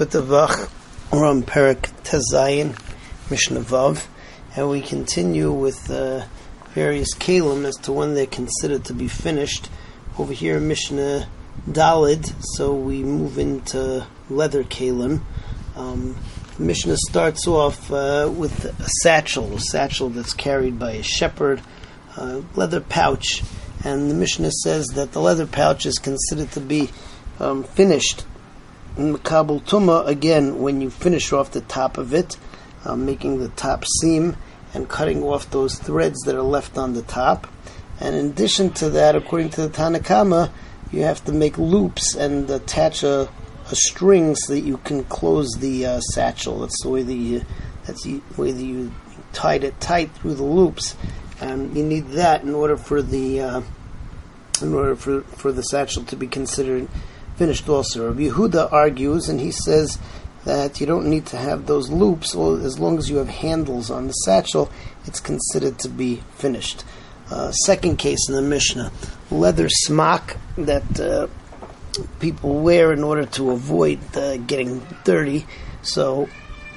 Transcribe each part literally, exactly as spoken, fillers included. B'tavach, Ram, Perak, Tezayin, Mishnah Vav, and we continue with uh, various kalim as to when they're considered to be finished. Over here, Mishnah Dalid, so we move into leather kalim. Um, the Mishnah starts off uh, with a satchel, a satchel that's carried by a shepherd, a leather pouch, and the Mishnah says that the leather pouch is considered to be um, finished. Mekabel tumah, again, when you finish off the top of it, uh, making the top seam and cutting off those threads that are left on the top. And in addition to that, according to the Tanna Kamma, you have to make loops and attach a, a string so that you can close the uh, satchel. That's the way that you, that's the way that you tied it tight through the loops. Um, you need that in order for the uh, in order for for the satchel to be considered finished also. Rabbi Yehuda argues, and he says that you don't need to have those loops, or as long as you have handles on the satchel, it's considered to be finished. Uh, second case in the Mishnah, leather smak that uh, people wear in order to avoid uh, getting dirty. So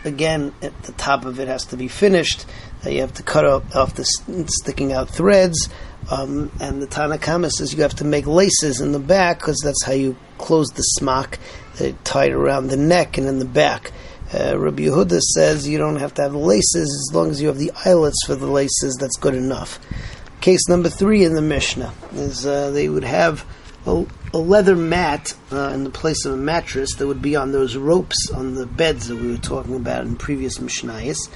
again, at the top of it has to be finished. Uh, you have to cut off, off the st- sticking out threads. Um, and the Tanna Kamma says you have to make laces in the back, because that's how you close the smock, tied around the neck and in the back. Uh, Rabbi Yehuda says you don't have to have laces, as long as you have the eyelets for the laces, that's good enough. Case number three in the Mishnah is uh, they would have a, a leather mat uh, in the place of a mattress that would be on those ropes on the beds that we were talking about in previous Mishnayos.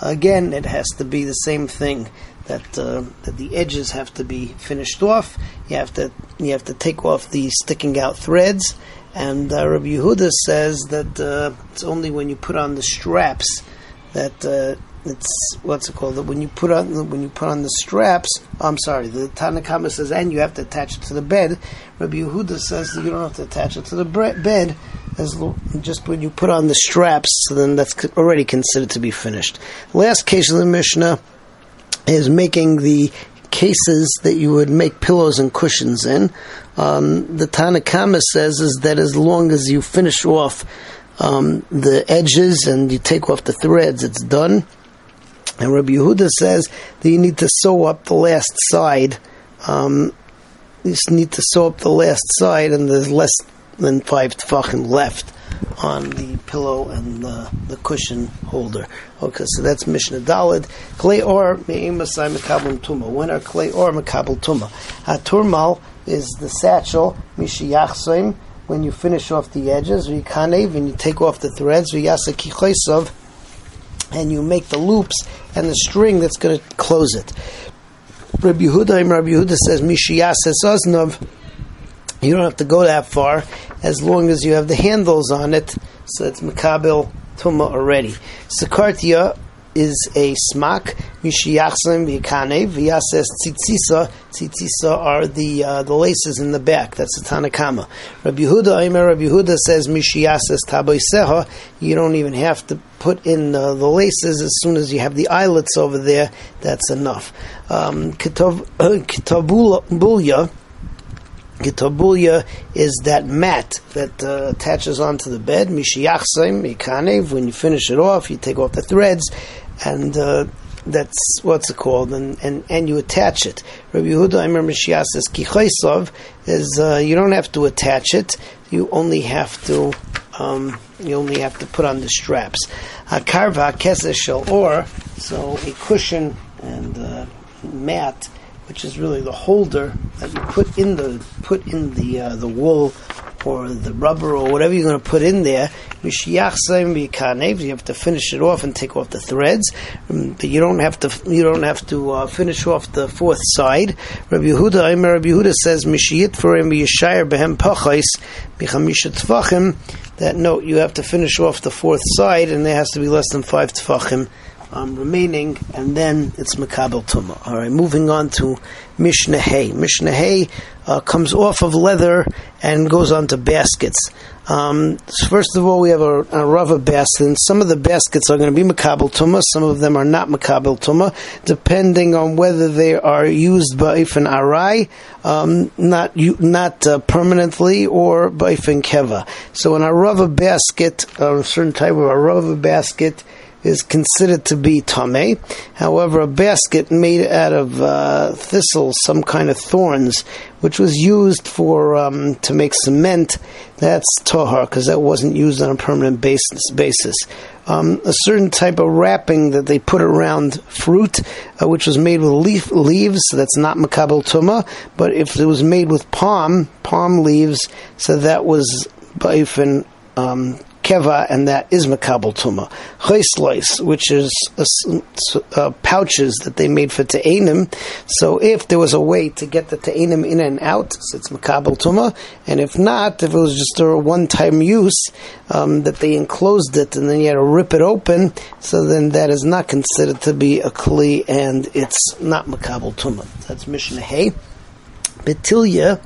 Again, it has to be the same thing, that uh, that the edges have to be finished off. You have to you have to take off the sticking out threads. And uh, Rabbi Yehuda says that uh, it's only when you put on the straps that uh, it's what's it called that when you put on when you put on the straps. I'm sorry, the Tanna Kamma says and you have to attach it to the bed. Rabbi Yehuda says you don't have to attach it to the bre- bed. As lo- just when you put on the straps, so then that's co- already considered to be finished. Last case of the Mishnah is making the cases that you would make pillows and cushions in. Um, the Tanna Kamma says is that as long as you finish off um, the edges and you take off the threads, it's done. And Rabbi Yehuda says that you need to sew up the last side. Um, you just need to sew up the last side, and there's less than five tefachim left on the pillow and the, the cushion holder. Okay, so that's Mishnah Dalad. Klei or me'eimasai mekabel tumah. When are klei or mekabel tumah? A turmal is the satchel, mishiyachsim, when you finish off the edges, vikanev, and you take off the threads, viases, and you make the loops and the string that's going to close it. Rabbi Yehuda, Rabbi Yehuda says mishiyachsim ozneiv. You don't have to go that far, as long as you have the handles on it, so it's mekabel tumah already. Sakartia is a smak, mishiyachsim, vikane, viases, tzitzisa. Tzitzisa are the uh, the laces in the back. That's the Tanna Kamma. Rabbi Yehuda, Aimer Rabbi Yehuda says mishiyases tabaseha. You don't even have to put in uh, the laces. As soon as you have the eyelets over there, that's enough. Um, Ketov Bulya. Gita is that mat that uh, attaches onto the bed. Mishiyachsim, mekanev. When you finish it off, you take off the threads, and uh, that's what's it called, and, and, and you attach it. Rabbi Yehuda, I remember Mishiyachsim kichosov is uh, you don't have to attach it. You only have to um, you only have to put on the straps. Hakarva keseh shel or, so a cushion and uh, mat, which is really the holder that you put in the put in the uh, the wool or the rubber or whatever you're going to put in there. Mishiyachsim v'kanev. You have to finish it off and take off the threads, but you don't have to you don't have to uh, finish off the fourth side. Rabbi Yehuda, Aimer Rabbi Yehuda says mishiyitvarim v'yishayir behem pachos b'chamisha tefachim. That note, you have to finish off the fourth side, and there has to be less than five tefachim um, remaining, and then it's mekabel tumah. All right, moving on to Mishnah Hay. Mishnah Hay uh, comes off of leather and goes on to baskets. Um, first of all, we have a, a rubber basket, and some of the baskets are going to be mekabel tumah, some of them are not mekabel tumah, depending on whether they are used ba'ifin arai, um, not not uh, permanently, or ba'ifin keva. So in a rubber basket, uh, a certain type of a rubber basket is considered to be Tomei. However, a basket made out of uh, thistles, some kind of thorns, which was used for um, to make cement, that's Tahar, because that wasn't used on a permanent basis. basis. Um, a certain type of wrapping that they put around fruit, uh, which was made with leaf leaves, so that's not mekabel tumah, but if it was made with palm, palm leaves, so that was b'ifin um keva, and that is mekabel tumah. Choslois, which is uh, uh, pouches that they made for Te'enim. So if there was a way to get the Te'enim in and out, so it's mekabel tumah, and if not, if it was just a one-time use, um, that they enclosed it and then you had to rip it open, so then that is not considered to be a Klei, and it's not mekabel tumah. That's Mishnah Hay. Betilia,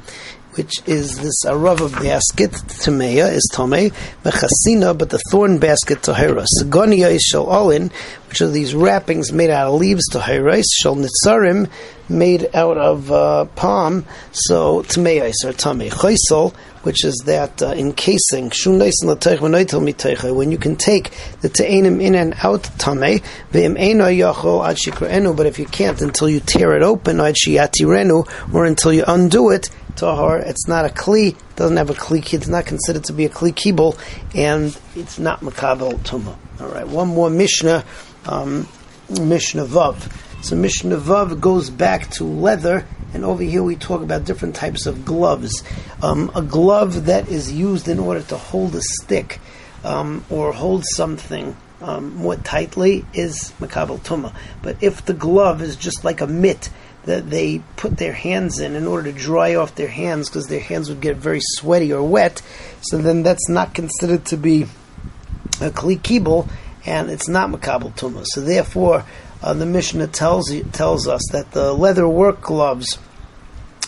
which is this arava basket, Temeya is Tomei, Mechasina, but the thorn basket, Tuhaira. Segonia is Shel Olin, which are these wrappings made out of leaves, Tuhaira, Shel Nitzarim, made out of uh, palm, so Temeya is Tomei. Chosel, which is that uh, encasing, when you can take the Te'enim in and out, Tomei, but if you can't, until you tear it open, or until you undo it, Tahar, it's not a Kli, doesn't have a Kli, it's not considered to be a Kli Kibble, and it's not mekabel tumah. Alright, one more Mishnah, um, Mishnah Vav. So Mishnah Vav goes back to leather, and over here we talk about different types of gloves. Um, a glove that is used in order to hold a stick, um, or hold something um, more tightly, is mekabel tumah. But if the glove is just like a mitt, that they put their hands in in order to dry off their hands because their hands would get very sweaty or wet, so then that's not considered to be a Kli Kibble, and it's not mekabel tumah. So therefore, uh, the Mishnah tells tells us that the leather work gloves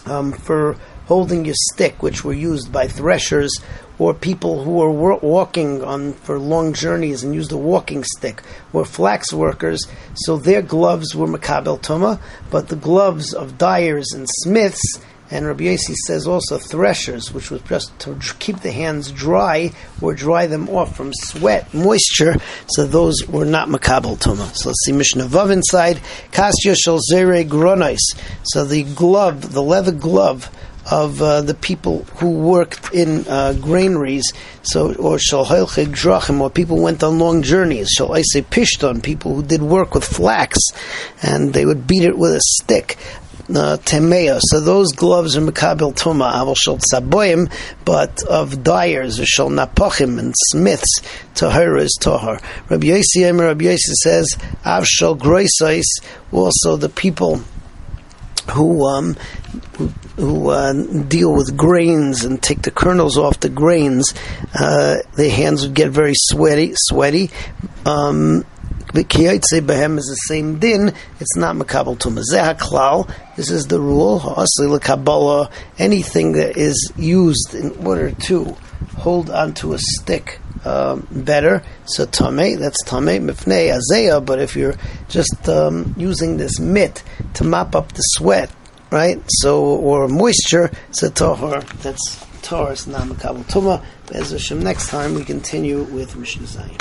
um, for holding your stick, which were used by threshers or people who were walking on for long journeys and used a walking stick, were flax workers, so their gloves were mekabel tumah, but the gloves of dyers and smiths, and Rabbi Yose says also threshers, which was just to keep the hands dry or dry them off from sweat, moisture, so those were not mekabel tumah. So let's see Mishnah Vav inside. Kasya shel zere gronos. So the glove, the leather glove, of uh, the people who worked in uh, granaries, so or shel hoilchei drachim, or people went on long journeys, shel eisei pishton, people who did work with flax, and they would beat it with a stick. Uh, Temeya, so those gloves are mekabel tumah. Avol shel tzaboyim, but of dyers, or shel napochim and smiths, tahara is tahar. Rabbi Yose, Rabbi Yose says, av shel groisais, also the people who um who, who uh, deal with grains and take the kernels off the grains, uh, their hands would get very sweaty. Sweaty. Um, the kiyotze behem is the same din. It's not mekabel tumah. Zeh haklal. This is the rule. Ha'asli lekabala. Anything that is used in order to hold onto a stick um, better. So tamei, that's tamei mifnei azeya. But if you're just um, using this mitt to mop up the sweat, right? So, or moisture, so tahor, that's tahor, it's not mekabel tumah. Be'ez Hashem, next time we continue with Mishnah Dalid.